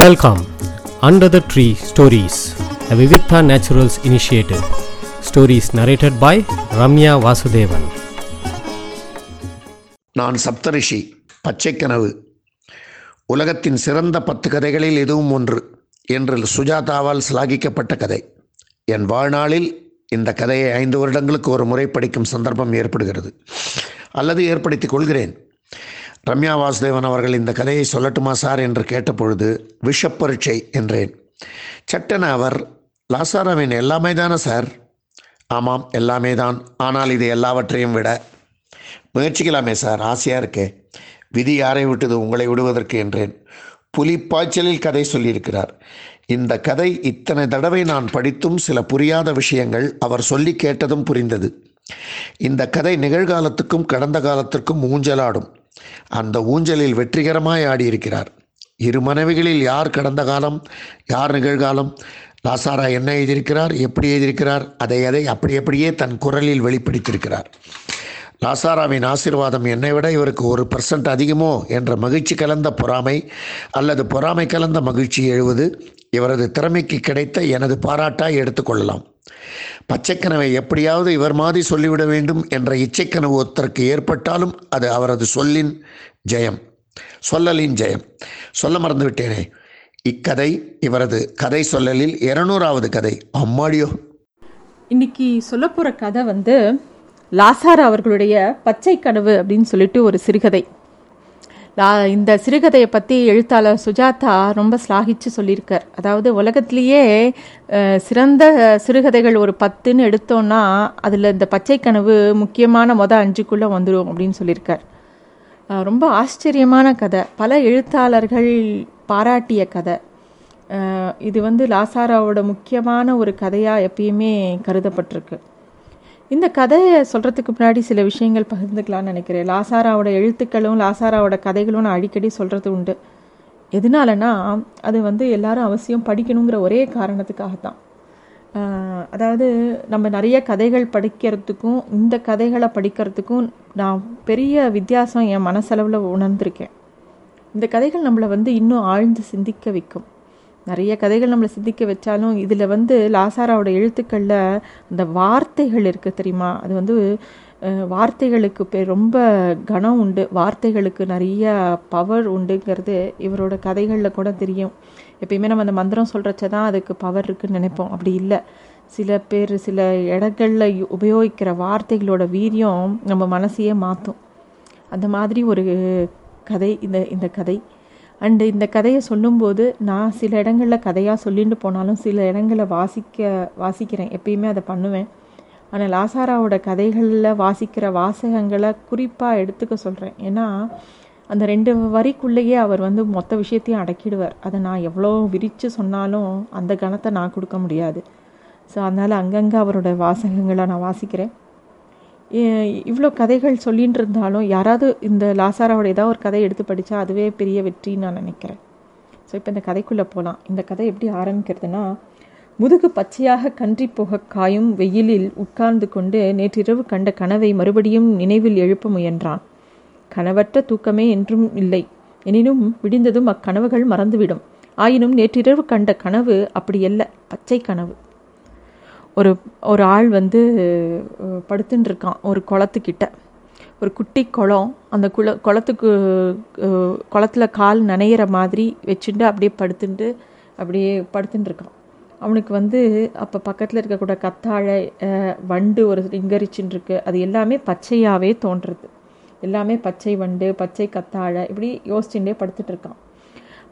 Welcome, Under the Tree Stories, a Vivitha Naturals initiative. Stories narrated by Ramya Vasudevan. நான் சப்தரிஷி. பச்சைக்கனவு உலகத்தின் சிறந்த 10 கதைகளில் இதுவும் ஒன்று என்று சுஜாதாவால் சிலாகிக்கப்பட்ட கதை. என் வாழ்நாளில் இந்த கதையை 5 வருடங்களுக்கு ஒரு முறை படிக்கும் சந்தர்ப்பம் ஏற்படுகிறது, அல்லது ஏற்படுத்திக் கொள்கிறேன். ரம்யா வாசுதேவன் அவர்கள் இந்த கதையை சொல்லட்டுமா சார் என்று கேட்டபொழுது விஷப்பரீட்சை என்றேன். சட்டென அவர், லாசாராவின் எல்லாமே தானே சார்? ஆமாம், எல்லாமே தான், ஆனால் இது எல்லாவற்றையும் விட. முயற்சிக்கலாமே சார், ஆசையாக இருக்கே. விதி யாரை விட்டது உங்களை விடுவதற்கு என்றேன். புலிப்பாய்ச்சலில் கதை சொல்லியிருக்கிறார். இந்த கதை இத்தனை தடவை நான் படித்தும் சில புரியாத விஷயங்கள் அவர் சொல்லி கேட்டதும் புரிந்தது. இந்த கதை நிகழ்காலத்துக்கும் கடந்த காலத்திற்கும் ஊஞ்சலாடும். அந்த ஊஞ்சலில் வெற்றிகரமாய் ஆடியிருக்கிறார். 2 மனைவிகளில் யார் கடந்த காலம், யார் நிகழ்காலம்? லாசாரா என்ன எழுதியிருக்கிறார், எப்படி எழுதியிருக்கிறார், அதை அப்படியே தன் குரலில் வெளிப்படுத்தியிருக்கிறார். லாசாராவின் ஆசீர்வாதம் என்னை விட இவருக்கு 1% அதிகமோ என்ற மகிழ்ச்சி கலந்த பொறாமை, அல்லது பொறாமை கலந்த மகிழ்ச்சி எழுவது இவரது திறமைக்கு கிடைத்த எனது பாராட்டாய் எடுத்துக்கொள்ளலாம். பச்சைக்கனவை எப்படியாவது இவர் மாதிரி சொல்லிவிட வேண்டும் என்ற இச்சைக்கனவு ஒருத்தருக்கு ஏற்பட்டாலும் அது அவரது சொல்லலின் ஜெயம். சொல்ல மறந்துவிட்டேனே, இக்கதை இவரது கதை சொல்லலில் 200வது கதை. அம்மாடியோ! இன்னைக்கு சொல்ல போகிற கதை லாசாரா அவர்களுடைய பச்சைக்கனவு அப்படின்னு சொல்லிட்டு ஒரு சிறுகதை. இந்த சிறுகதையை பற்றி எழுத்தாளர் சுஜாதா ரொம்ப ஸ்லாகிச்சு சொல்லியிருக்கார். அதாவது உலகத்திலேயே சிறந்த சிறுகதைகள் ஒரு 10ன்னு எடுத்தோன்னா அதில் இந்த பச்சைக்கனவு முக்கியமான 5க்குள்ளே வந்துடும் அப்படின்னு சொல்லியிருக்கார். ரொம்ப ஆச்சரியமான கதை, பல எழுத்தாளர்கள் பாராட்டிய கதை. இது லாசாராவோட முக்கியமான ஒரு கதையாக எப்பயுமே கருதப்பட்டிருக்கு. இந்த கதையை சொல்கிறதுக்கு முன்னாடி சில விஷயங்கள் பகிர்ந்துக்கலான்னு நினைக்கிறேன். லாசாராவோட எழுத்துக்களும் லாசாராவோட கதைகளும் நான் அடிக்கடி சொல்கிறது உண்டு. எதனாலனா அது எல்லாரும் அவசியம் படிக்கணுங்கிற ஒரே காரணத்துக்காகத்தான். அதாவது நம்ம நிறைய கதைகள் படிக்கிறதுக்கும் இந்த கதைகளை படிக்கிறதுக்கும் நான் பெரிய வித்தியாசம் என் மனசளவில் உணர்ந்திருக்கேன். இந்த கதைகள் நம்மளை இன்னும் ஆழ்ந்து சிந்திக்க வைக்கும். நிறைய கதைகள் நம்மளை சிந்திக்க வச்சாலும் இதில் லாசாராவோட எழுத்துக்களில் அந்த வார்த்தைகள் இருக்குது தெரியுமா, அது வார்த்தைகளுக்கு ரொம்ப கனம் உண்டு, வார்த்தைகளுக்கு நிறைய பவர் உண்டுங்கிறது இவரோட கதைகளில் கூட தெரியும். எப்பயுமே நம்ம அந்த மந்திரம் சொல்கிறச்ச தான் அதுக்கு பவர் இருக்குதுன்னு நினைப்போம். அப்படி இல்லை, சில இடங்களில் உபயோகிக்கிற வார்த்தைகளோட வீரியம் நம்ம மனசையே மாற்றும். அந்த மாதிரி ஒரு கதை இந்த கதை. அண்டு இந்த கதையை சொல்லும்போது நான் சில இடங்களில் கதையாக சொல்லிட்டு போனாலும் சில இடங்களில் வாசிக்கிறேன். எப்பயுமே அதை பண்ணுவேன். ஆனால் லாசாராவோட கதைகளில் வாசிக்கிற வாசகங்களை குறிப்பாக எடுத்துக்க சொல்கிறேன். ஏன்னா அந்த 2 வரிக்குள்ளேயே அவர் மொத்த விஷயத்தையும் அடக்கிடுவார். அதை நான் எவ்வளோ விரித்து சொன்னாலும் அந்த கணத்தை நான் கொடுக்க முடியாது. ஸோ அதனால் அங்கங்கே அவரோட வாசகங்களை நான் வாசிக்கிறேன். இவ்வளோ கதைகள் சொல்லிகிட்டு இருந்தாலும் யாராவது இந்த லாசாராவோட ஏதாவது ஒரு கதை எடுத்து படித்தா அதுவே பெரிய வெற்றின்னு நான் நினைக்கிறேன். ஸோ இப்போ இந்த கதைக்குள்ளே போகலாம். இந்த கதை எப்படி ஆரம்பிக்கிறதுனா, முதுகு பச்சையாக கன்றி போக காயும் வெயிலில் உட்கார்ந்து கொண்டு நேற்றிரவு கண்ட கனவை மறுபடியும் நினைவில் எழுப்ப முயன்றான். கனவற்ற தூக்கமே என்றும் இல்லை, எனினும் விடிந்ததும் அக்கனவுகள் மறந்துவிடும். ஆயினும் நேற்றிரவு கண்ட கனவு அப்படியல்ல, பச்சை கனவு. ஒரு ஆள் படுத்துன்னு இருக்கான் ஒரு குளத்துக்கிட்ட, ஒரு குட்டி குளம். அந்த குளத்தில் கால் நனையிற மாதிரி வச்சுட்டு அப்படியே படுத்துட்டு இருக்கான். அவனுக்கு அப்போ பக்கத்தில் இருக்கக்கூட கத்தாழை, வண்டு ஒரு இங்கரிச்சுன்னு இருக்கு. அது எல்லாமே பச்சையாகவே தோன்றுறது. எல்லாமே பச்சை வண்டு, பச்சை கத்தாழை, இப்படி யோசிச்சுட்டே படுத்துட்டு இருக்கான்.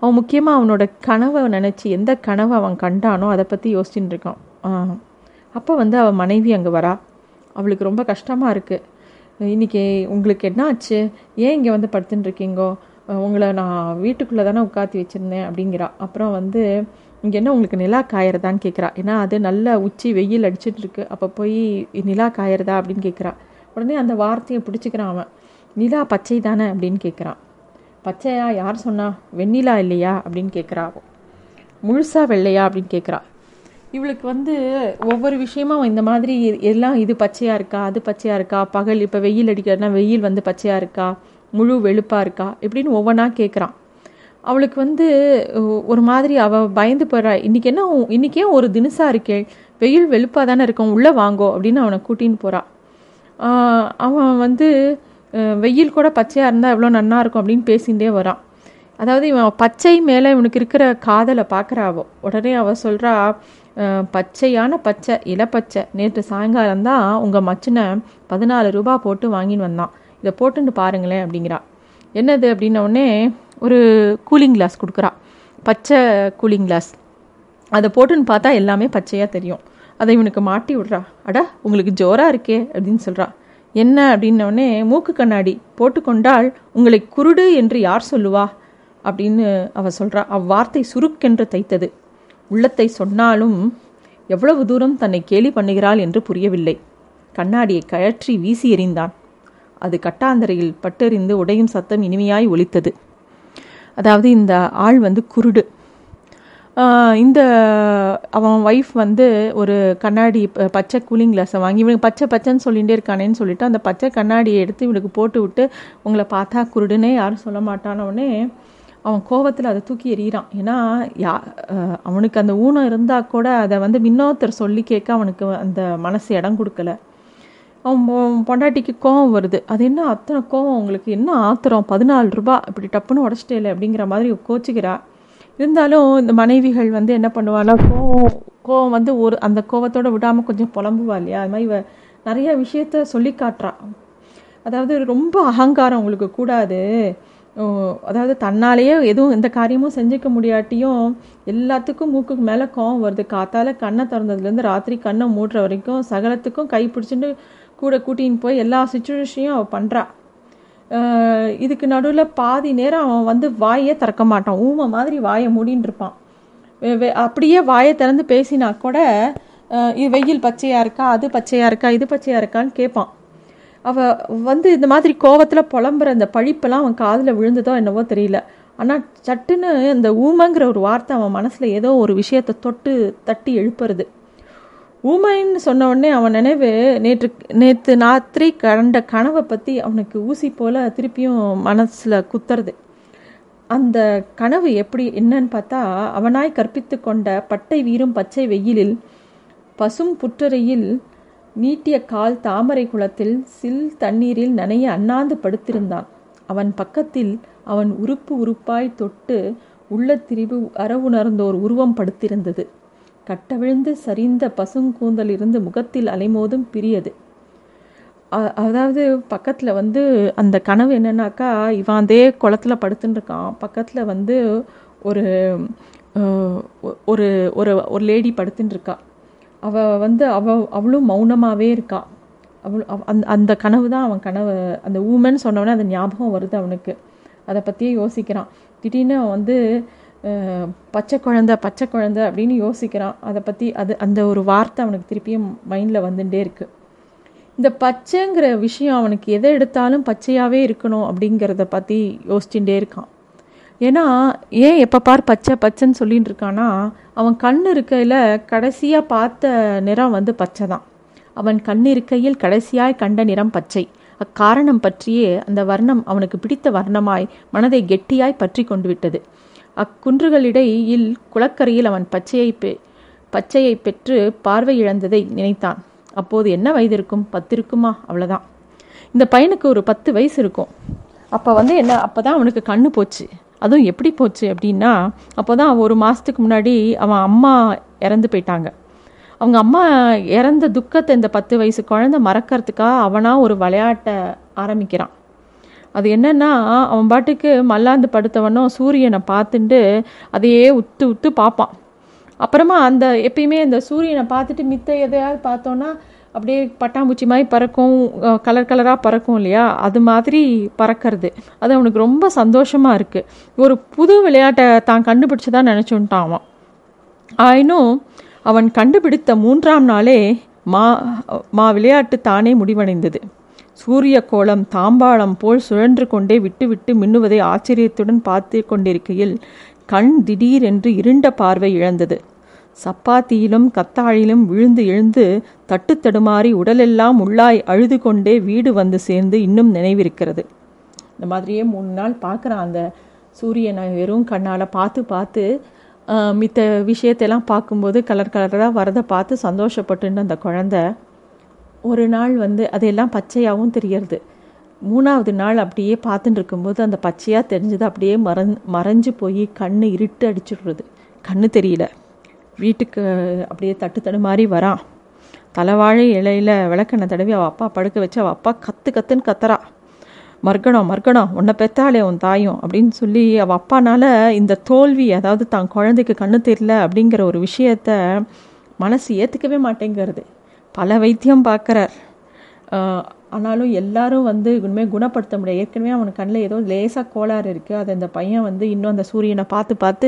அவன் முக்கியமாக அவனோட கனவை நினச்சி, எந்த கனவை அவன் கண்டானோ அதை பற்றி யோசிச்சுட்டு இருக்கான். அப்போ அவன் மனைவி அங்கே வரா. அவளுக்கு ரொம்ப கஷ்டமாக இருக்குது. இன்றைக்கி உங்களுக்கு என்ன ஆச்சு, ஏன் இங்கே படுத்துன்னு இருக்கீங்கோ, உங்களை நான் வீட்டுக்குள்ளே தானே உட்காத்தி வச்சுருந்தேன் அப்படிங்கிறா. அப்புறம் இங்கே என்ன உங்களுக்கு நிலா காயறதான்னு கேட்குறா. ஏன்னா அது நல்ல உச்சி வெயில் அடிச்சுட்டுருக்கு. அப்போ போய் நிலா காயறதா அப்படின்னு கேட்குறா. உடனே அந்த வார்த்தையை பிடிச்சிக்கிறான் அவன். நிலா பச்சை தானே அப்படின்னு கேட்குறான். பச்சையா யார் சொன்னா, வெண்ணிலா இல்லையா அப்படின்னு கேட்குறா. முழுசா வெள்ளையா அப்படின்னு கேட்குறா. இவளுக்கு ஒவ்வொரு விஷயமும் இந்த மாதிரி எல்லாம், இது பச்சையாக இருக்கா, அது பச்சையாக இருக்கா, பகல் இப்போ வெயில் அடிக்கிறதுனா வெயில் பச்சையாக இருக்கா, முழு வெளுப்பாக இருக்கா இப்படின்னு ஒவ்வொன்றா கேட்குறான். அவளுக்கு வந்து ஒரு மாதிரி அவள் பயந்து போகிறா. இன்றைக்கி என்ன இன்றைக்கே ஒரு தினசாக இருக்கே, வெயில் வெளுப்பாக தானே இருக்கும், உள்ளே வாங்கோ அப்படின்னு அவனை கூட்டின்னு போகிறான். அவன் வந்து வெயில் கூட பச்சையாக இருந்தால் எவ்வளோ நன்னா இருக்கும் அப்படின்னு பேசிகிட்டே வரான். அதாவது இவன் பச்சை மேலே இவனுக்கு இருக்கிற காதலை பார்க்குறா அவள். உடனே அவள் சொல்கிறா, பச்சையான பச்சை இலப்பச்சை, நேற்று சாயங்காலம் தான் உங்கள் மச்சினை 14 ரூபா போட்டு வாங்கின்னு வந்தான், இதை போட்டுன்னு பாருங்களேன் அப்படிங்கிறா. என்னது அப்படின்னோடனே ஒரு கூலிங் கிளாஸ் கொடுக்குறா, பச்சை கூலிங் கிளாஸ். அதை போட்டுன்னு பார்த்தா எல்லாமே பச்சையாக தெரியும். அதை இவனுக்கு மாட்டி விட்றா. அடா உங்களுக்கு ஜோராக இருக்கே அப்படின்னு சொல்கிறா. என்ன அப்படின்னோடனே, மூக்கு கண்ணாடி போட்டுக்கொண்டால் உங்களை குருடு என்று யார் சொல்லுவா அப்படின்னு அவள் சொல்கிறா. அவ்வார்த்தை சுருக்கென்று தைத்தது. உள்ளத்தை சொன்னாலும் எவ்வளவு தூரம் தன்னை கேலி பண்ணுகிறாள் என்று புரியவில்லை. கண்ணாடியை கழற்றி வீசி எறிந்தான். அது கட்டாந்தரையில் பட்டெறிந்து உடையும் சத்தம் இனிமையாய் ஒலித்தது. அதாவது இந்த ஆள் வந்து குருடு. இந்த அவன் ஒய்ஃப் வந்து ஒரு கண்ணாடி பச்சை கூலிங் கிளாஸை வாங்கி இவனுக்கு பச்சை பச்சைன்னு சொல்லிகிட்டே இருக்கானேன்னு சொல்லிவிட்டு அந்த பச்சை கண்ணாடியை எடுத்து இவனுக்கு போட்டு விட்டு உங்களை பார்த்தா குருடுனே யாரும் சொல்ல மாட்டானோடனே அவன் கோபத்தில் அதை தூக்கி எறிகிறான். ஏன்னா அவனுக்கு அந்த ஊனம் இருந்தால் கூட அதை வந்து இன்னொருத்தர் சொல்லி கேட்க அவனுக்கு அந்த மனசு இடம் கொடுக்கலை. அவன் பொண்டாட்டிக்கு கோவம் வருது. அது என்ன அத்தனை கோவம் உங்களுக்கு, என்ன ஆத்திரம், 14 ரூபா இப்படி டப்புன்னு உடச்சிட்டேல அப்படிங்கிற மாதிரி கோச்சிக்கிறா. இருந்தாலும் இந்த மனைவிகள் வந்து என்ன பண்ணுவான்னா கோவம் வந்து ஒரு அந்த கோவத்தோடு விடாமல் கொஞ்சம் புலம்புவா இல்லையா, அது மாதிரி இவ நிறைய விஷயத்த சொல்லி காட்டுறா. அதாவது ரொம்ப அகங்காரம் உங்களுக்கு கூடாது, அதாவது தன்னாலேயே எதுவும் எந்த காரியமும் செஞ்சுக்க முடியாட்டியும் எல்லாத்துக்கும் மூக்குக்கு மேலே கோவம் வருது. காத்தால் கண்ணை திறந்ததுலேருந்து ராத்திரி கண்ணை மூடுற வரைக்கும் சகலத்துக்கும் கை பிடிச்சிட்டு கூட கூட்டின்னு போய் எல்லா சுச்சுவேஷனையும் அவள் பண்ணுறா. இதுக்கு நடுவில் பாதி நேரம் அவன் வந்து வாயே திறக்க மாட்டான், ஊமை மாதிரி வாயை மூடின்னு இருப்பான். அப்படியே வாயை திறந்து பேசினா கூட இது வெயில் பச்சையாக இருக்கா, அது பச்சையாக இருக்கா, இது பச்சையாக இருக்கான்னு கேட்பான். அவள் வந்து இந்த மாதிரி கோவத்தில் புலம்புற அந்த பழிப்பெல்லாம் அவன் காதில் விழுந்ததோ என்னவோ தெரியல, ஆனால் சட்டுன்னு அந்த ஊமைங்கிற ஒரு வார்த்தை அவன் மனசில் ஏதோ ஒரு விஷயத்தை தொட்டு தட்டி எழுப்புறது. ஊமைன்னு சொன்ன உடனே அவன் நினைவு நேற்று ராத்திரி கண்ட கனவை பற்றி அவனுக்கு ஊசி போல் திருப்பியும் மனசில் குத்துறது. அந்த கனவு எப்படி என்னன்னு பார்த்தா, அவனாய் கற்பித்து கொண்ட பட்டை வீரும் பச்சை வெயிலில் பசும் புற்றரையில் நீட்டிய கால் தாமரை குளத்தில் சில் தண்ணீரில் நனைய அண்ணாந்து படுத்திருந்தான். அவன் பக்கத்தில் அவன் உறுப்பு உறுப்பாய் தொட்டு உள்ள திரிபு அறவுணர்ந்தோர் உருவம் படுத்திருந்தது. கட்டவிழ்ந்து சரிந்த பசுங்கூந்தலிருந்து முகத்தில் அலைமோதும் பிரியது. அதாவது பக்கத்தில் வந்து அந்த கனவு என்னன்னாக்கா, இவன் அதே குளத்தில் படுத்துன்னு இருக்கான், பக்கத்தில் வந்து ஒரு ஒரு ஒரு லேடி படுத்துன்னு இருக்கா. அவள் வந்து அவளும் மௌனமாகவே இருக்கா. அந்த கனவு தான் அவன் கனவு. அந்த ஊமன் சொன்னவொடனே அந்த ஞாபகம் வருது அவனுக்கு. அதை பற்றியே யோசிக்கிறான். திடீர்னு அவன் வந்து பச்சை குழந்த அப்படின்னு யோசிக்கிறான். அதை பற்றி அந்த ஒரு வார்த்தை அவனுக்கு திருப்பியும் மைண்டில் வந்துட்டே இருக்குது. இந்த பச்சைங்கிற விஷயம் அவனுக்கு எதை எடுத்தாலும் பச்சையாகவே இருக்கணும் அப்படிங்கிறத பற்றி யோசிச்சுட்டே இருக்கான். ஏன்னா ஏன் எப்போ பார் பச்சை பச்சைன்னு சொல்லிகிட்டு இருக்கான்னா, அவன் கண் இருக்கையில் கடைசியாக பார்த்த நிறம் வந்து பச்சை தான். அவன் கண் இருக்கையில் கடைசியாய் கண்ட நிறம் பச்சை. அக்காரணம் பற்றியே அந்த வர்ணம் அவனுக்கு பிடித்த வர்ணமாய் மனதை கெட்டியாய் பற்றி கொண்டு விட்டது. அக்குன்றுகளிடையில் குளக்கரையில் அவன் பச்சையை பெற்று பார்வையிழந்ததை நினைத்தான். அப்போது என்ன வயது இருக்கும், 10 இருக்குமா, அவ்வளோதான். இந்த பையனுக்கு ஒரு 10 வயசு இருக்கும். அப்போ வந்து என்ன, அப்போ தான் அவனுக்கு கண்ணு போச்சு. அதுவும் எப்படி போச்சு அப்படின்னா, அப்போ தான் ஒரு மாதத்துக்கு முன்னாடி அவன் அம்மா இறந்து போயிட்டாங்க. அவங்க அம்மா இறந்த துக்கத்தை இந்த 10 வயசு குழந்தை மறக்கிறதுக்காக அவனாக ஒரு விளையாட்டை ஆரம்பிக்கிறான். அது என்னென்னா, அவன் பாட்டுக்கு மல்லாந்து படுத்தவனும் சூரியனை பார்த்துட்டு அதையே உத்து உத்து பார்ப்பான். அப்புறமா அந்த எப்பயுமே அந்த சூரியனை பார்த்துட்டு மித்த எதையாவது பார்த்தோன்னா அப்படியே பட்டாம்பூச்சி மாதிரி பறக்கும், கலர் கலராக பறக்கும் இல்லையா, அது மாதிரி பறக்கிறது. அது அவனுக்கு ரொம்ப சந்தோஷமாக இருக்குது. ஒரு புது விளையாட்டை தான் கண்டுபிடிச்சதான் நினச்சுட்டான் அவன். ஆயினும் அவன் கண்டுபிடித்த 3ஆம் நாளே மா விளையாட்டு தானே முடிவடைந்தது. சூரிய கோலம் தாம்பாளம் போல் சுழன்று கொண்டே விட்டு விட்டு மின்னுவதை ஆச்சரியத்துடன் பார்த்து கொண்டிருக்கையில் கண் திடீரென்று இருண்ட பார்வை இழந்தது. சப்பாத்தியிலும் கத்தாழிலும் விழுந்து எழுந்து தட்டு தடுமாறி உடலெல்லாம் உள்ளாய் அழுது கொண்டே வீடு வந்து சேர்ந்து இன்னும் நினைவிருக்கிறது. இந்த மாதிரியே 3 நாள் பார்க்குறான் அந்த சூரியனை வெறும் கண்ணால் பார்த்து பார்த்து மித்த விஷயத்தெல்லாம் பார்க்கும்போது கலர் கலராக வரதை பார்த்து சந்தோஷப்பட்டுன்னு அந்த குழந்த ஒரு நாள் வந்து அதையெல்லாம் பச்சையாகவும் தெரியறது. மூணாவது நாள் அப்படியே பார்த்துட்டு இருக்கும்போது அந்த பச்சையாக தெரிஞ்சது அப்படியே மறைஞ்சு போய் கண் இருட்டு அடிச்சுடுறது, கண்ணு தெரியல. வீட்டுக்கு அப்படியே தட்டு மாதிரி வரான். தலைவாழை இலையில் விளக்கெண்ணை தடவி அவள் அப்பா படுக்க வச்சு அவள் அப்பா கற்று கற்றுன்னு கத்துறா, மறுக்கணும் மறுக்கணும் உன்னை பெத்தாலே உன் தாயும் அப்படின்னு சொல்லி. அவள் அப்பானால் இந்த தோல்வி, அதாவது தான் குழந்தைக்கு கண்ணு தெரியல அப்படிங்கிற ஒரு விஷயத்த மனசு ஏற்றுக்கவே மாட்டேங்கிறது. பல வைத்தியம் பார்க்குறார், ஆனாலும் எல்லாரும் வந்து இனிமேல் குணப்படுத்த முடியாது. ஏற்கனவே அவனுக்கு கண்ணில் ஏதோ லேசாக கோளாறு இருக்குது, அதை இந்த பையன் வந்து இன்னும் அந்த சூரியனை பார்த்து பார்த்து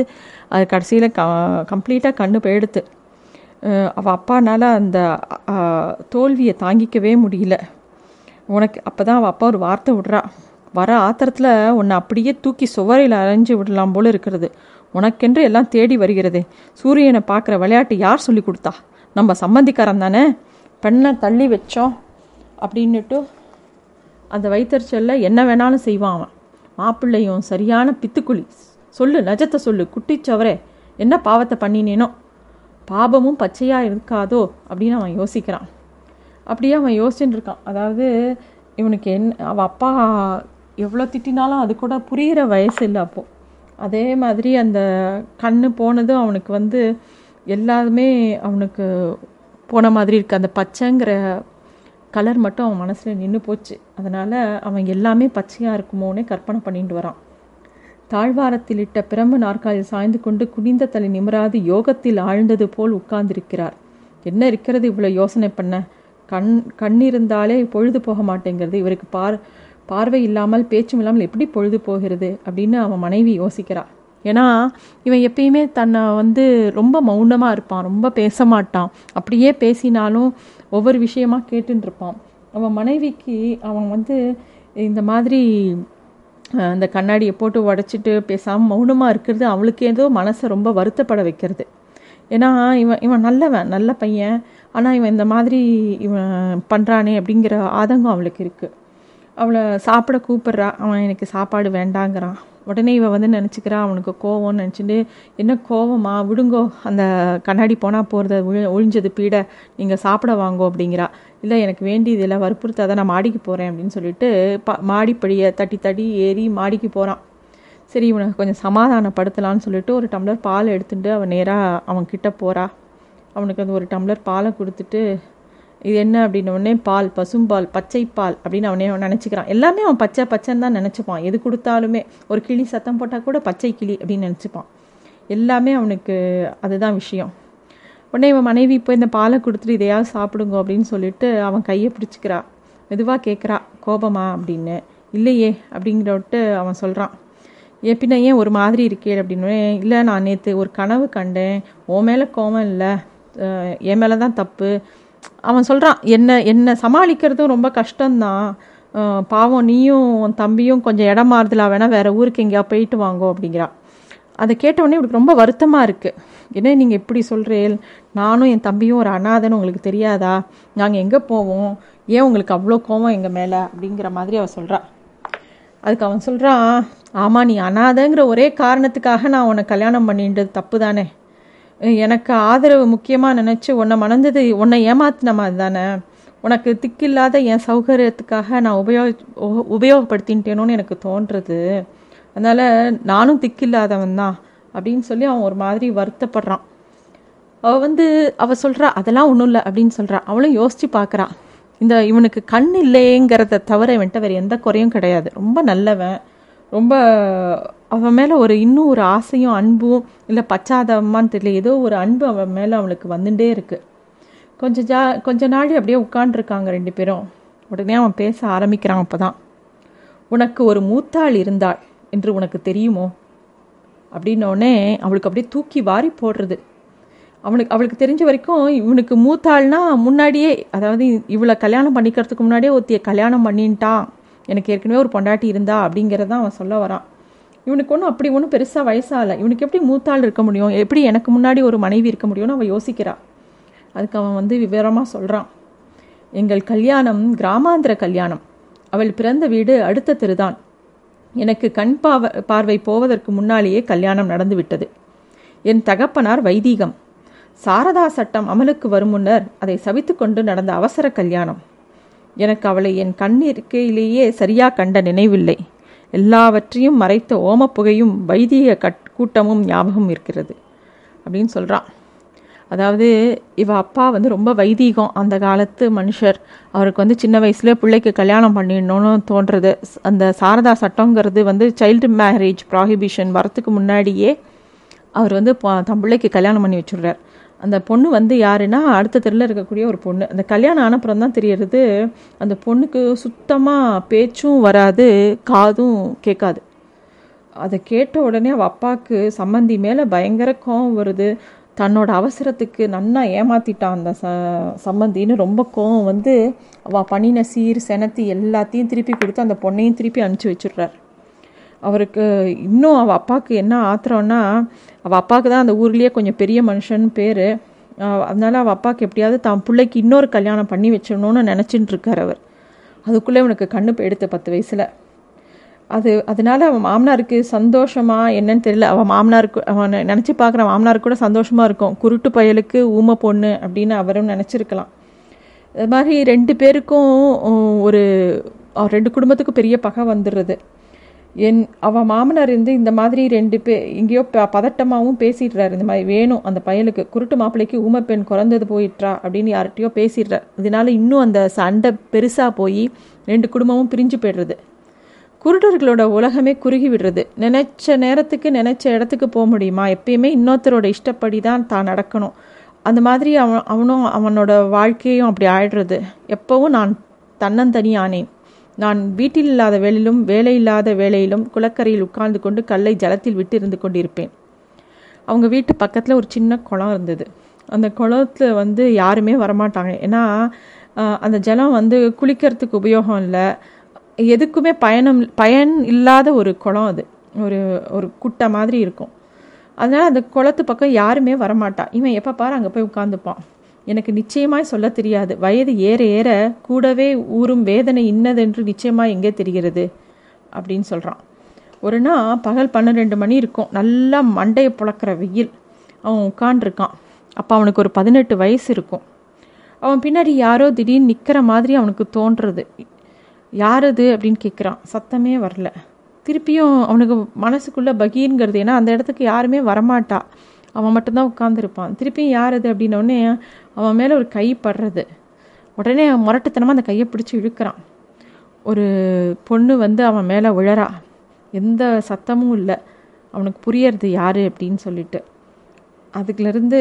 அது கடைசியில் கம்ப்ளீட்டாக கண்ணு போயிடுத்து. அவள் அப்பானால் அந்த தோல்வியை தாங்கிக்கவே முடியல. உனக்கு அப்போ தான் அவள் அப்பா ஒரு வார்த்தை விடுறா, வர ஆத்திரத்தில் உன்னை அப்படியே தூக்கி சுவரையில் அரைஞ்சி விடலாம் போல் இருக்கிறது, உனக்கென்று எல்லாம் தேடி வருகிறது, சூரியனை பார்க்குற விளையாட்டு யார் சொல்லி கொடுத்தா, நம்ம சம்பந்திக்காரன் தானே, பெண்ணை தள்ளி வச்சோம் அப்படின்னுட்டு அந்த வைத்தறிச்சலில் என்ன வேணாலும் செய்வான் அவன். மாப்பிள்ளையும் சரியான பித்துக்குழி, சொல்லு நஜத்தை சொல்லு, குட்டிச்சவரே என்ன பாவத்தை பண்ணினேனோ, பாபமும் பச்சையாக இருக்காதோ அப்படின்னு அவன் யோசிக்கிறான். அப்படியே அவன் யோசிச்சுட்டு இருக்கான். அதாவது இவனுக்கு அவன் அப்பா எவ்வளோ திட்டினாலும் அது கூட புரிகிற வயசு இல்லை. அப்போது அதே மாதிரி அந்த கண்ணு போனதும் அவனுக்கு வந்து எல்லாருமே அவனுக்கு போன மாதிரி இருக்குது. அந்த பச்சைங்கிற கலர் மட்டும் அவன் மனசில் நின்று போச்சு. அதனால் அவன் எல்லாமே பச்சையாக இருக்குமோன்னே கற்பனை பண்ணிட்டு வரான். தாழ்வாரத்தில் இட்ட பிரம்ம நாற்காலில் சாய்ந்து கொண்டு குனிந்த தலை நிமிராது யோகத்தில் ஆழ்ந்தது போல் உட்கார்ந்திருக்கிறார். என்ன இருக்கிறது இவ்வளோ யோசனை பண்ண, கண்ணிருந்தாலே பொழுது போக மாட்டேங்கிறது, இவருக்கு பார்வை இல்லாமல் பேச்சும் இல்லாமல் எப்படி பொழுது போகிறது அப்படின்னு அவன் மனைவி யோசிக்கிறாள். ஏன்னா இவன் எப்பயுமே தன்னை வந்து ரொம்ப மௌனமாக இருப்பான், ரொம்ப பேச மாட்டான், அப்படியே பேசினாலும் ஒவ்வொரு விஷயமாக கேட்டுன்னு இருப்பான். அவன் மனைவிக்கு அவன் வந்து இந்த மாதிரி அந்த கண்ணாடியை போட்டு உடச்சிட்டு பேசாமல் மௌனமாக இருக்கிறது அவளுக்கு ஏதோ மனசை ரொம்ப வருத்தப்பட வைக்கிறது. ஏன்னா இவன் நல்லவன், நல்ல பையன், ஆனால் இவன் இந்த மாதிரி இவன் பண்ணுறானே அப்படிங்கிற ஆதங்கம் அவளுக்கு இருக்குது. அவளை சாப்பிட கூப்பிட்றா, அவன் எனக்கு சாப்பாடு வேண்டாங்கிறான். உடனே இவன் வந்து நினச்சிக்கிறா அவனுக்கு கோவம்னு நினச்சிட்டு, என்ன கோவமா, விடுங்கோ, அந்த கண்ணாடி போனால் போகிறத ஒழிஞ்சது பீட, நீங்கள் சாப்பிட வாங்கோ அப்படிங்கிறா. இல்லை எனக்கு வேண்டியதில்லை, வற்புறுத்த அதை நான் மாடிக்கு போகிறேன் அப்படின்னு சொல்லிட்டு மாடிப்படியை தட்டி தட்டி ஏறி மாடிக்கு போகிறான். சரி இவனுக்கு கொஞ்சம் சமாதானப்படுத்தலான்னு சொல்லிட்டு ஒரு டம்ளர் பால் எடுத்துட்டு அவன் நேராக அவன் கிட்டே போகிறா. அவனுக்கு அது ஒரு டம்ளர் பாலை கொடுத்துட்டு இது என்ன அப்படின்னோடனே பால், பசும்பால், பச்சைப்பால் அப்படின்னு அவனே அவன் நினச்சிக்கிறான். எல்லாமே அவன் பச்சை பச்சைன்னு தான் நினச்சிப்பான், எது கொடுத்தாலுமே ஒரு கிளி சத்தம் போட்டால் கூட பச்சை கிளி அப்படின்னு நினச்சிப்பான். எல்லாமே அவனுக்கு அதுதான் விஷயம். உடனே இவன் மனைவி இப்போ இந்த பாலை கொடுத்துட்டு இதையாவது சாப்பிடுங்க அப்படின்னு சொல்லிட்டு அவன் கையை பிடிச்சிக்கிறா. மெதுவாக கேட்குறா கோபமா அப்படின்னு. இல்லையே அப்படிங்கிறோட்டு அவன் சொல்கிறான். எப்படின்னா ஏன் ஒரு மாதிரி இருக்கே அப்படின்னே. இல்லை நான் நேற்று ஒரு கனவு கண்டேன், ஓ மேலே கோபம் இல்லை, என் மேலே தான் தப்பு. அவன் சொல்கிறான் என்னை சமாளிக்கிறதும் ரொம்ப கஷ்டம்தான், பாவம் நீயும் உன் தம்பியும் கொஞ்சம் இடம் மாறுதலா, வேணா வேறு ஊருக்கு எங்கேயா போயிட்டு வாங்கோ அப்படிங்கிறான். அதை கேட்டவுடனே இவனுக்கு ரொம்ப வருத்தமாக இருக்குது. ஏன்னா நீங்கள் எப்படி சொல்கிறேன், நானும் என் தம்பியும் ஒரு அனாதன்னு உங்களுக்கு தெரியாதா, நாங்கள் எங்கே போவோம், ஏன் உங்களுக்கு அவ்வளோ கோவம் எங்கள் மேலே அப்படிங்கிற மாதிரி அவன் சொல்கிறான். அதுக்கு அவன் சொல்கிறான், ஆமாம் நீ அனாதங்கிற ஒரே காரணத்துக்காக நான் உன்னை கல்யாணம் பண்ணின்றது தப்பு தானே, எனக்கு ஆதரவு முக்கியமாக நினச்சி உன்னை மணந்தது உன்னை ஏமாத்தின மாதிரி தானே, உனக்கு திக்கில்லாத என் சௌகரியத்துக்காக நான் உபயோகப்படுத்தின்ட்டேனோன்னு எனக்கு தோன்றுறது, அதனால் நானும் திக்கில்லாதவன் தான் அப்படின்னு சொல்லி அவன் ஒரு மாதிரி வருத்தப்படுறான். அவள் வந்து அவள் சொல்கிறா அதெல்லாம் ஒன்றும் இல்லை அப்படின்னு சொல்கிறான். அவளும் யோசித்து பார்க்குறான். இந்த இவனுக்கு கண் இல்லைங்கிறத தவிர இவன்ட்ட வேறு எந்த குறையும் கிடையாது, ரொம்ப நல்லவன், ரொம்ப அவன் மேலே ஒரு இன்னும் ஒரு ஆசையும் அன்பும் இல்லை பச்சாதவமானு தெரியல, ஏதோ ஒரு அன்பு அவன் மேலே அவளுக்கு வந்துட்டே இருக்குது. கொஞ்ச நாள் அப்படியே உட்காண்டிருக்காங்க ரெண்டு பேரும். உடனே அவன் பேச ஆரம்பிக்கிறான். அப்போ தான் உனக்கு ஒரு மூத்தாள் இருந்தாள் என்று உனக்கு தெரியுமோ அப்படின்னோடனே அவளுக்கு அப்படியே தூக்கி வாரி போடுறது. அவளுக்கு தெரிஞ்ச வரைக்கும் இவனுக்கு மூத்தாள்னா முன்னாடியே, அதாவது இவளை கல்யாணம் பண்ணிக்கிறதுக்கு முன்னாடியே ஒருத்தியை கல்யாணம் பண்ணின்ட்டான், எனக்கு ஏற்கனவே ஒரு பொண்டாட்டி இருந்தா அப்படிங்கிறதான் அவன் சொல்ல வரான். இவனுக்கு ஒன்றும் அப்படி ஒன்றும் பெருசாக வயசாகலை, இவனுக்கு எப்படி மூத்தாள் இருக்க முடியும், எப்படி எனக்கு முன்னாடி ஒரு மனைவி இருக்க முடியும்னு அவன் யோசிக்கிறான். அதுக்கு அவன் வந்து விவரமாக சொல்கிறான். எங்கள் கல்யாணம் கிராமாந்திர கல்யாணம், அவள் பிறந்த வீடு அடுத்த தெருதான், எனக்கு கண் பார்வை போவதற்கு முன்னாலேயே கல்யாணம் நடந்துவிட்டது. என் தகப்பனார் வைதீகம். சாரதா சட்டம் அமலுக்கு வரும் முன்னர் அதை சவித்துக்கொண்டு நடந்த அவசர கல்யாணம். எனக்கு அவளை என் கண்ணிற்கையிலேயே சரியாக கண்ட நினைவில்லை. எல்லாவற்றையும் மறைத்த ஓமப்புகையும் வைதிக கூட்டமும் ஞாபகம் இருக்கிறது அப்படின்னு சொல்கிறான். அதாவது இவ அப்பா வந்து ரொம்ப வைதீகம், அந்த காலத்து மனுஷர். அவருக்கு வந்து சின்ன வயசுலேயே பிள்ளைக்கு கல்யாணம் பண்ணிடணும்னு தோன்றுறது. அந்த சாரதா சட்டங்கிறது வந்து சைல்டு மேரேஜ் ப்ராஹிபிஷன் வரத்துக்கு முன்னாடியே அவர் வந்து தம் பிள்ளைக்கு கல்யாணம் பண்ணி வச்சுடுறார். அந்த பொண்ணு வந்து யாருன்னா அடுத்த தெருவில் இருக்கக்கூடிய ஒரு பொண்ணு. அந்த கல்யாணம் ஆனப்புறம் தான் தெரியறது அந்த பொண்ணுக்கு சுத்தமாக பேச்சும் வராது, காதும் கேட்காது. அதை கேட்ட உடனே அவள் அப்பாவுக்கு சம்பந்தி மேலே பயங்கர கோவம் வருது. தன்னோட அவசரத்துக்கு நன்னா ஏமாற்றிட்டான் அந்த சம்பந்தின்னு ரொம்ப கோவம் வந்து அவள் பண்ணின சீர் செனத்தி எல்லாத்தையும் திருப்பி கொடுத்து அந்த பொண்ணையும் திருப்பி அனுப்பிச்சி வச்சுடுறார். அவருக்கு இன்னும் அவள் அப்பாவுக்கு என்ன ஆத்திரம்னா, அவள் அப்பாவுக்கு தான் அந்த ஊர்லேயே கொஞ்சம் பெரிய மனுஷன் பேர். அதனால் அவள் அப்பாவுக்கு எப்படியாவது தான் பிள்ளைக்கு இன்னொரு கல்யாணம் பண்ணி வச்சிடணும்னு நினச்சிட்டு இருக்கார் அவர். அதுக்குள்ளே அவனுக்கு கண்ணு போயிடுத்து 10 வயசில். அதனால அவன் மாமனாருக்கு சந்தோஷமா என்னன்னு தெரியல. அவன் மாமனாருக்கு அவன் நினச்சி பார்க்குற மாமனாருக்கு கூட சந்தோஷமாக இருக்கும். குருட்டு பயலுக்கு ஊமை பொண்ணு அப்படின்னு அவரும் நினச்சிருக்கலாம். அது மாதிரி 2 பேருக்கும் ரெண்டு குடும்பத்துக்கும் பெரிய பகை வந்துடுறது. அவன் மாமனார் இருந்து இந்த மாதிரி 2 பேர் எங்கேயோ பதட்டமாகவும் பேசிடுறாரு. இந்த மாதிரி வேணும் அந்த பயலுக்கு, குருட்டு மாப்பிள்ளைக்கு ஊமை பெண் குறந்தது போயிட்டா அப்படின்னு யார்கிட்டையோ பேசிடுறார். இதனால இன்னும் அந்த சண்டை பெருசாக போய் 2 குடும்பமும் பிரிஞ்சு போய்டுறது. குருடர்களோட உலகமே குறுகி விடுறது. நினச்ச நேரத்துக்கு நினச்ச இடத்துக்கு போக முடியுமா? எப்பயுமே இன்னொருத்தரோட இஷ்டப்படி தான் தான் நடக்கணும். அந்த மாதிரி அவனும் அவனோட வாழ்க்கையும் அப்படி ஆயிடுறது. எப்போவும் நான் தன்னந்தனி ஆனேன். நான் வீட்டில் இல்லாத வேலையிலும் வேலையில்லாத வேலையிலும் குளக்கரையில் உட்கார்ந்து கொண்டு கல்லை ஜலத்தில் விட்டு இருந்து கொண்டிருப்பேன். அவங்க வீட்டு பக்கத்தில் ஒரு சின்ன குளம் இருந்தது. அந்த குளத்தில் வந்து யாருமே வரமாட்டாங்க. ஏன்னா அந்த ஜலம் வந்து குளிக்கிறதுக்கு உபயோகம் இல்லை, எதுக்குமே பயன் இல்லாத ஒரு குளம். அது ஒரு குட்டை மாதிரி இருக்கும். அதனால் அந்த குளத்து பக்கம் யாருமே வரமாட்டா. இவன் எப்போ பாரு அங்கே போய் உட்காந்துப்பான். எனக்கு நிச்சயமாய் சொல்ல தெரியாது. வயது ஏற ஏற கூடவே ஊறும் வேதனை இன்னதென்று நிச்சயமாக எங்கே தெரிகிறது அப்படின்னு சொல்கிறான். ஒரு நாள் பகல் 12 மணி இருக்கும், நல்லா மண்டையை புழக்கிற வெயில். அவன் உட்காண்டிருக்கான். அப்போ அவனுக்கு ஒரு 18 வயசு இருக்கும். அவன் பின்னாடி யாரோ திடீர்னு நிற்கிற மாதிரி அவனுக்கு தோன்றுறது. யார் அது அப்படின்னு கேட்குறான். சத்தமே வரல. திருப்பியும் அவனுக்கு மனசுக்குள்ளே பகீருங்கிறது. ஏன்னா அந்த இடத்துக்கு யாருமே வரமாட்டா, அவன் மட்டும்தான் உட்காந்துருப்பான். திருப்பியும் யார் அது அப்படின்னோடனே அவன் மேலே ஒரு கை படுறது. உடனே முரட்டுத்தனமாக அந்த கையை பிடிச்சி இழுக்கிறான். ஒரு பொண்ணு வந்து அவன் மேலே உழறா. எந்த சத்தமும் இல்லை. அவனுக்கு புரியறது யார் அப்படின்னு சொல்லிட்டு. அதுக்குலேருந்து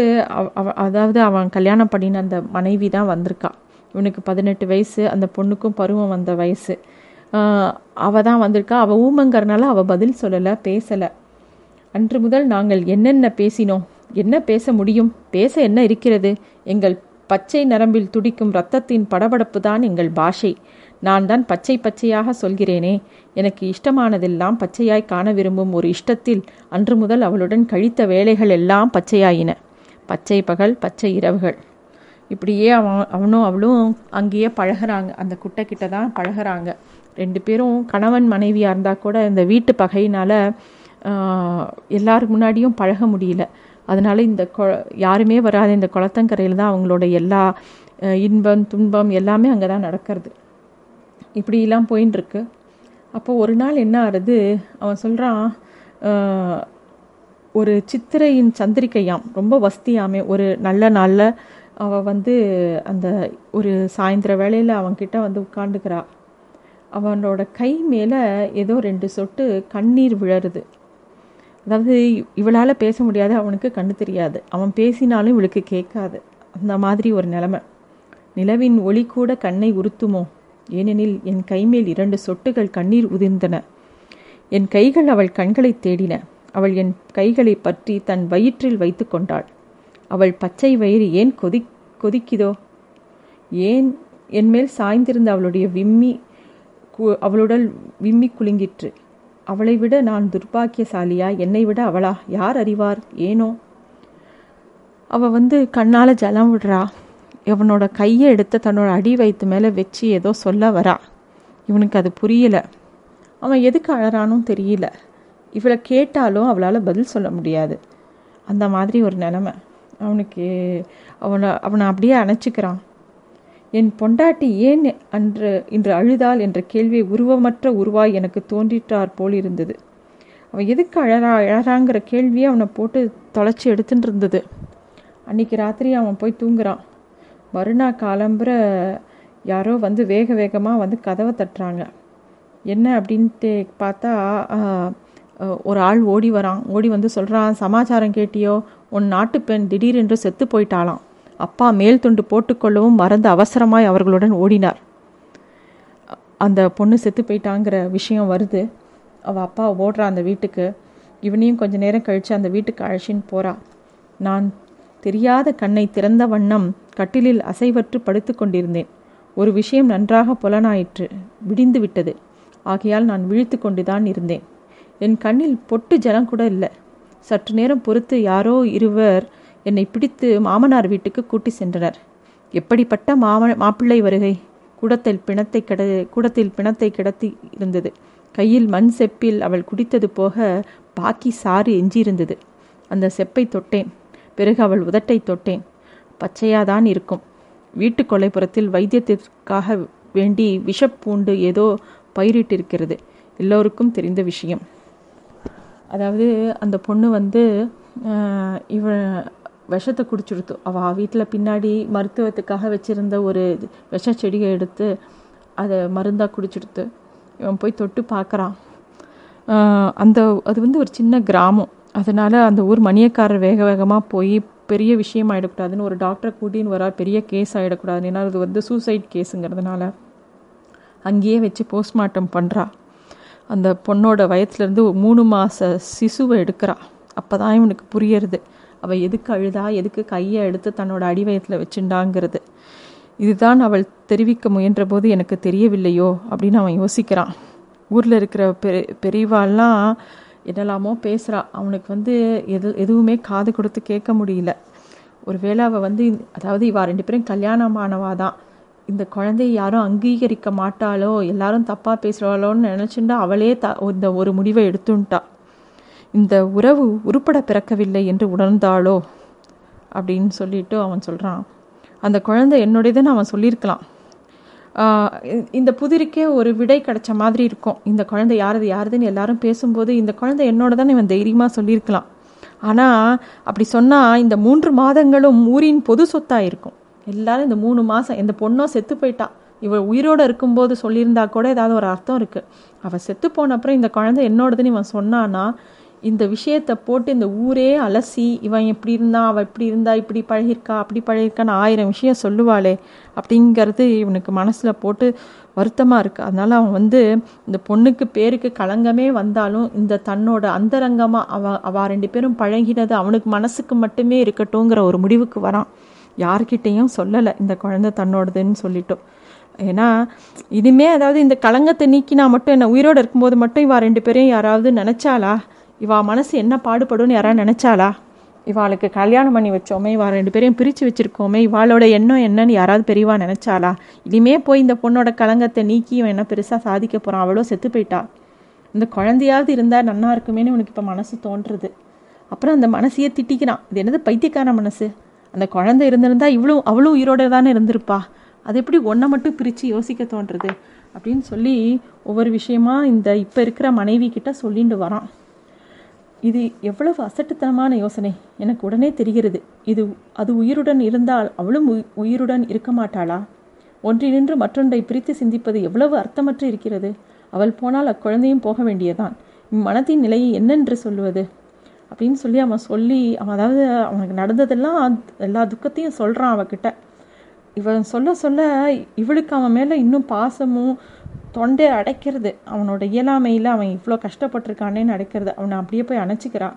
அதாவது அவன் கல்யாணம் பண்ணின அந்த மனைவி தான் வந்திருக்கா. இவனுக்கு 18 வயசு, அந்த பொண்ணுக்கும் பருவம் வந்த வயசு. அவள் தான் வந்திருக்கா. அவள் ஊமங்கிறனால அவள் பதில் சொல்லலை, பேசலை. அன்று முதல் நாங்கள் என்னென்ன பேசினோம், என்ன பேச முடியும், பேச என்ன இருக்கிறது? எங்கள் பச்சை நரம்பில் துடிக்கும் இரத்தத்தின் படபடப்பு தான் எங்கள் பாஷை. நான் தான் பச்சை பச்சையாக சொல்கிறேனே. எனக்கு இஷ்டமானதெல்லாம் பச்சையாய் காண விரும்பும் ஒரு இஷ்டத்தில் அன்று முதல் அவளுடன் கழித்த வேலைகள் எல்லாம் பச்சையாயின. பச்சை பகல், பச்சை இரவுகள். இப்படியே அவனும் அவளும் அங்கேயே பழகிறாங்க. அந்த குட்டைக்கிட்ட தான் பழகிறாங்க 2 பேரும். கணவன் மனைவியாக இருந்தால் கூட இந்த வீட்டு பகையினால் எல்லாருக்கு முன்னாடியும் பழக முடியல. அதனால இந்த யாருமே வராத இந்த குளத்தங்கரையில் தான் அவங்களோட எல்லா இன்பம் துன்பம் எல்லாமே அங்கே தான் நடக்கிறது. இப்படிலாம் போயின்னு இருக்கு. அப்போது ஒரு நாள் என்ன ஆறுது, அவன் சொல்கிறான், ஒரு சித்திரையின் சந்திரிக்கையாம், ரொம்ப வசதியாமே. ஒரு நல்ல நாளில் அவள் வந்து அந்த ஒரு சாயந்தர வேளையில் அவன்கிட்ட வந்து உட்காந்துக்கிறா. அவனோட கை மேலே ஏதோ 2 சொட்டு கண்ணீர் விழருது. அதாவது இவளால் பேச முடியாது, அவனுக்கு கண்ணு தெரியாது, அவன் பேசினாலும் இவளுக்கு கேட்காது. அந்த மாதிரி ஒரு நிலைமை. நிலவின் ஒளி கூட கண்ணை உறுத்துமோ? ஏனெனில் என் கைமேல் 2 சொட்டுகள் கண்ணீர் உதிர்ந்தன. என் கைகள் அவள் கண்களை தேடின. அவள் என் கைகளை பற்றி தன் வயிற்றில் வைத்து கொண்டாள். அவள் பச்சை வயிறு ஏன் கொதிக்குதோ? ஏன் என்மேல் சாய்ந்திருந்த அவளுடைய அவளுடன் விம்மி குலுங்கிற்று. அவளை விட நான் துர்பாக்கியசாலியா? என்னை விட அவளா? யார் அறிவார்? ஏனோ? அவள் வந்து கண்ணால் ஜலம் விடுறா. இவனோட கையை எடுத்து தன்னோட அடி வயிற்று மேலே வச்சு ஏதோ சொல்ல வரா. இவனுக்கு அது புரியலை. அவன் எதுக்கு அழறானும் தெரியல. இவளை கேட்டாலும் அவளால் பதில் சொல்ல முடியாது. அந்த மாதிரி ஒரு நிலமை அவனுக்கு. அவனை அப்படியே அணைச்சிக்கிறான். என் பொண்டாட்டி ஏன் இன்று அழுதாள் என்ற கேள்வி உருவமற்ற உருவாய் எனக்கு தோன்றிட்டார் போல் இருந்தது. அவன் எதுக்கு அழறாங்கிற கேள்வியை அவனை போட்டு தொலைச்சி எடுத்துட்டு இருந்தது. அன்றைக்கி ராத்திரி அவன் போய் தூங்குறான். மறுநாள் காலம்புரை யாரோ வந்து வேக வேகமாக வந்து கதவை தட்டுறாங்க. என்ன அப்படின்ட்டு பார்த்தா ஒரு ஆள் ஓடி வரான். ஓடி வந்து சொல்கிறான், சமாச்சாரம் கேட்டியோ, உன் நாட்டு பெண் திடீரென்று செத்து போயிட்டாளாம். அப்பா மேல் துண்டு போட்டுக்கொள்ளவும் மறந்து அவசரமாய் அவர்களுடன் ஓடினார். அந்த பொண்ணு செத்து போயிட்டாங்கிற விஷயம் வருது. அவள் அப்பா ஓடுறா அந்த வீட்டுக்கு. இவனையும் கொஞ்ச நேரம் கழித்து அந்த வீட்டுக்கு அழைச்சின்னு போகிறா. நான் தெரியாத கண்ணை திறந்த வண்ணம் கட்டிலில் அசைவற்று படுத்து கொண்டிருந்தேன். ஒரு விஷயம் நன்றாக புலனாயிற்று. விடிந்து விட்டது. ஆகையால் நான் விழித்து கொண்டுதான் இருந்தேன். என் கண்ணில் பொட்டு ஜலம் கூட இல்லை. சற்று நேரம் பொறுத்து யாரோ இருவர் என்னை பிடித்து மாமனார் வீட்டுக்கு கூட்டி சென்றனர். எப்படிப்பட்ட மாப்பிள்ளை வருகை! கூடத்தில் பிணத்தை கிடத்தி இருந்தது. கையில் மண் செப்பில் அவள் குடித்தது போக பாக்கி சாறு எஞ்சியிருந்தது. அந்த செப்பை தொட்டேன். பிறகு அவள் உதட்டை தொட்டேன். பச்சையாதான் இருக்கும். வீட்டு கொலைப்புறத்தில் வைத்தியத்திற்காக வேண்டி விஷப்பூண்டு ஏதோ பயிரிட்டிருக்கிறது. எல்லோருக்கும் தெரிந்த விஷயம். அதாவது அந்த பொண்ணு வந்து இவன் விஷத்தை குடிச்சுடுத்து. அவள் வீட்டில் பின்னாடி மருத்துவத்துக்காக வச்சுருந்த ஒரு விஷ செடியை எடுத்து அதை மருந்தாக குடிச்சுடுத்து. இவன் போய் தொட்டு பார்க்குறான். அது வந்து ஒரு சின்ன கிராமம். அதனால் அந்த ஊர் மணியக்காரர் வேக வேகமாக போய் பெரிய விஷயம் ஆகிடக்கூடாதுன்னு ஒரு டாக்டரை கூட்டின்னு வரார். பெரிய கேஸ் ஆகிடக்கூடாதுன்னு, ஏன்னா அது வந்து சூசைட் கேஸுங்கிறதுனால அங்கேயே வச்சு போஸ்ட்மார்ட்டம் பண்ணுறா. அந்த பொண்ணோட வயசுலேருந்து 3 மாத சிசுவை எடுக்கிறா. அப்போ தான் இவனுக்கு புரியறது அவள் எதுக்கு அழுதா, எதுக்கு கையை எடுத்து தன்னோட அடிவயத்தில் வச்சுண்டாங்கிறது. இதுதான் அவள் தெரிவிக்க முயன்றபோது எனக்கு தெரியவில்லையோ அப்படின்னு அவன் யோசிக்கிறான். ஊரில் இருக்கிற பெரியவாள்லாம் என்னெல்லாமோ பேசுகிறா. அவனுக்கு வந்து எதுவுமே காது கொடுத்து கேட்க முடியல. ஒரு வேளை அவள் வந்து, அதாவது இவா 2 பேரும் கல்யாணமானவா தான், இந்த குழந்தையை யாரும் அங்கீகரிக்க மாட்டாளோ, எல்லாரும் தப்பாக பேசுகிறாளோன்னு நினச்சிட்டு அவளே இந்த ஒரு முடிவை எடுத்துட்டா. இந்த உறவு உருப்பட பிறக்கவில்லை என்று உணர்ந்தாளோ அப்படின்னு சொல்லிட்டு அவன் சொல்கிறான். அந்த குழந்தை என்னுடையதுன்னு அவன் சொல்லியிருக்கலாம். இந்த புதிருக்கே ஒரு விடை கிடைச்ச மாதிரி இருக்கும். இந்த குழந்தை யாருதுன்னு எல்லாரும் பேசும்போது இந்த குழந்தை என்னோடதானே இவன் தைரியமாக சொல்லியிருக்கலாம். ஆனால் அப்படி சொன்னால் இந்த 3 மாதங்களும் ஊரின் பொது சொத்தாக இருக்கும். எல்லாரும் இந்த 3 மாதம் இந்த பொண்ணும் செத்து போயிட்டா. இவள் உயிரோடு இருக்கும்போது சொல்லியிருந்தா கூட ஏதாவது ஒரு அர்த்தம் இருக்குது. அவள் செத்து போன அப்புறம் இந்த குழந்தை என்னோடதுன்னு இவன் சொன்னான்னா இந்த விஷயத்தை போட்டு இந்த ஊரே அலசி இவன் எப்படி இருந்தான், அவள் இப்படி இருந்தா, இப்படி பழகிருக்கா, அப்படி பழகிருக்கான்னு 1000 விஷயம் சொல்லுவாளே அப்படிங்கிறது இவனுக்கு மனசில் போட்டு வருத்தமாக இருக்குது. அதனால் அவன் வந்து இந்த பொண்ணுக்கு பேருக்கு களங்கமே வந்தாலும் இந்த தன்னோட அந்தரங்கமாக அவள் 2 பேரும் பழகினது அவனுக்கு மனசுக்கு மட்டுமே இருக்கட்டும்ங்கிற ஒரு முடிவுக்கு வரான். யார்கிட்டையும் சொல்லலை இந்த குழந்தை தன்னோடதுன்னு சொல்லிட்டோம். ஏன்னா இனிமேல் அதாவது இந்த களங்கத்தை நீக்கினா மட்டும், என்ன உயிரோடு இருக்கும்போது மட்டும் இவள் 2 பேரையும் யாராவது நினச்சாளா, இவா மனசு என்ன பாடுபடும்னு யாராவது நினச்சாளா, இவாளுக்கு கல்யாணம் பண்ணி வச்சோமே, இவா 2 பேரையும் பிரித்து வச்சுருக்கோமே, இவாளோட எண்ணம் என்னன்னு யாராவது பெரியவா நினச்சாளா, இனிமே போய் இந்த பொண்ணோட களங்கத்தை நீக்கி இவன் என்ன பெருசாக சாதிக்க போகிறான், அவளோ செத்து போயிட்டா, இந்த குழந்தையாவது இருந்தால் நன்னா இருக்குமேனு இவனுக்கு இப்போ மனசு தோன்றுறது. அப்புறம் அந்த மனசையே திட்டிக்கிறான். இது என்னது பைத்தியக்கார மனசு, அந்த குழந்தை இருந்திருந்தா அவளும் உயிரோடு தானே இருந்திருப்பா, அது எப்படி ஒன்றை மட்டும் பிரித்து யோசிக்க தோன்றுறது அப்படின்னு சொல்லி ஒவ்வொரு விஷயமா இந்த இப்போ இருக்கிற மனைவி கிட்ட சொல்லிட்டு வரான். இது எவ்வளவு அசட்டுத்தனமான யோசனை, எனக்கு உடனே தெரிகிறது. அது உயிருடன் இருந்தால் அவளும் உயிருடன் இருக்க மாட்டாளா? ஒன்றினின்று மற்றொன்றை பிரித்து சிந்திப்பது எவ்வளவு அர்த்தமற்று இருக்கிறது. அவள் போனால் அக்குழந்தையும் போக வேண்டியதான். இம்மனத்தின் நிலையை என்னென்று சொல்லுவது அப்படின்னு சொல்லி அவன் அதாவது அவனுக்கு நடந்ததெல்லாம் எல்லா துக்கத்தையும் சொல்கிறான் அவகிட்ட. இவன் சொல்ல சொல்ல இவளுக்கு அவன் மேலே இன்னும் பாசமும் தொண்டை அடைக்கிறது. அவனோட இயலாமையில் அவன் இவ்வளோ கஷ்டப்பட்டிருக்கானேன்னு அடைக்கிறது. அவனை அப்படியே போய் அணைச்சிக்கிறான்.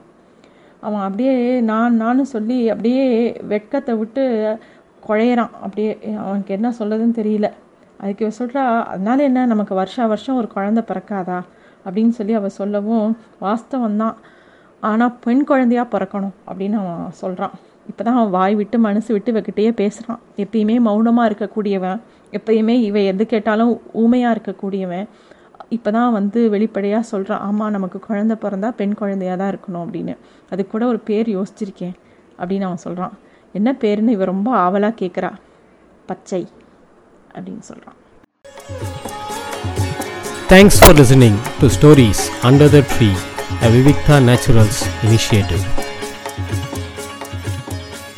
அவன் அப்படியே நான் சொல்லி அப்படியே வெட்கத்தை விட்டு குழையிறான். அப்படியே அவனுக்கு என்ன சொல்கிறதுன்னு தெரியல. அதுக்கு இவன் சொல்கிறா, அதனால என்ன, நமக்கு வருஷம் ஒரு குழந்தை பிறக்காதா அப்படின்னு சொல்லி அவன் சொல்லவும், வாஸ்தவந்தான், ஆனால் பெண் குழந்தையாக பிறக்கணும் அப்படின்னு அவன் சொல்கிறான். இப்போ தான் அவன் வாய் விட்டு மனசு விட்டு இவகிட்டையே பேசுகிறான். எப்பயுமே மௌனமாக இருக்கக்கூடியவன், எப்பயுமே இவ எது கேட்டாலும் ஊமையாக இருக்கக்கூடியவன், இப்போ தான் வந்து வெளிப்படையாக சொல்கிறான், ஆமாம் நமக்கு குழந்தை பிறந்தா பெண் குழந்தையாக தான் இருக்கணும் அப்படின்னு. அது கூட ஒரு பேர் யோசிச்சிருக்கேன் அப்படின்னு அவன் சொல்கிறான். என்ன பேருன்னு இவன் ரொம்ப ஆவலாக கேட்குறா. பச்சை அப்படின்னு சொல்கிறான். Thanks for listening to stories under the tree, a Vivikta Naturals initiative.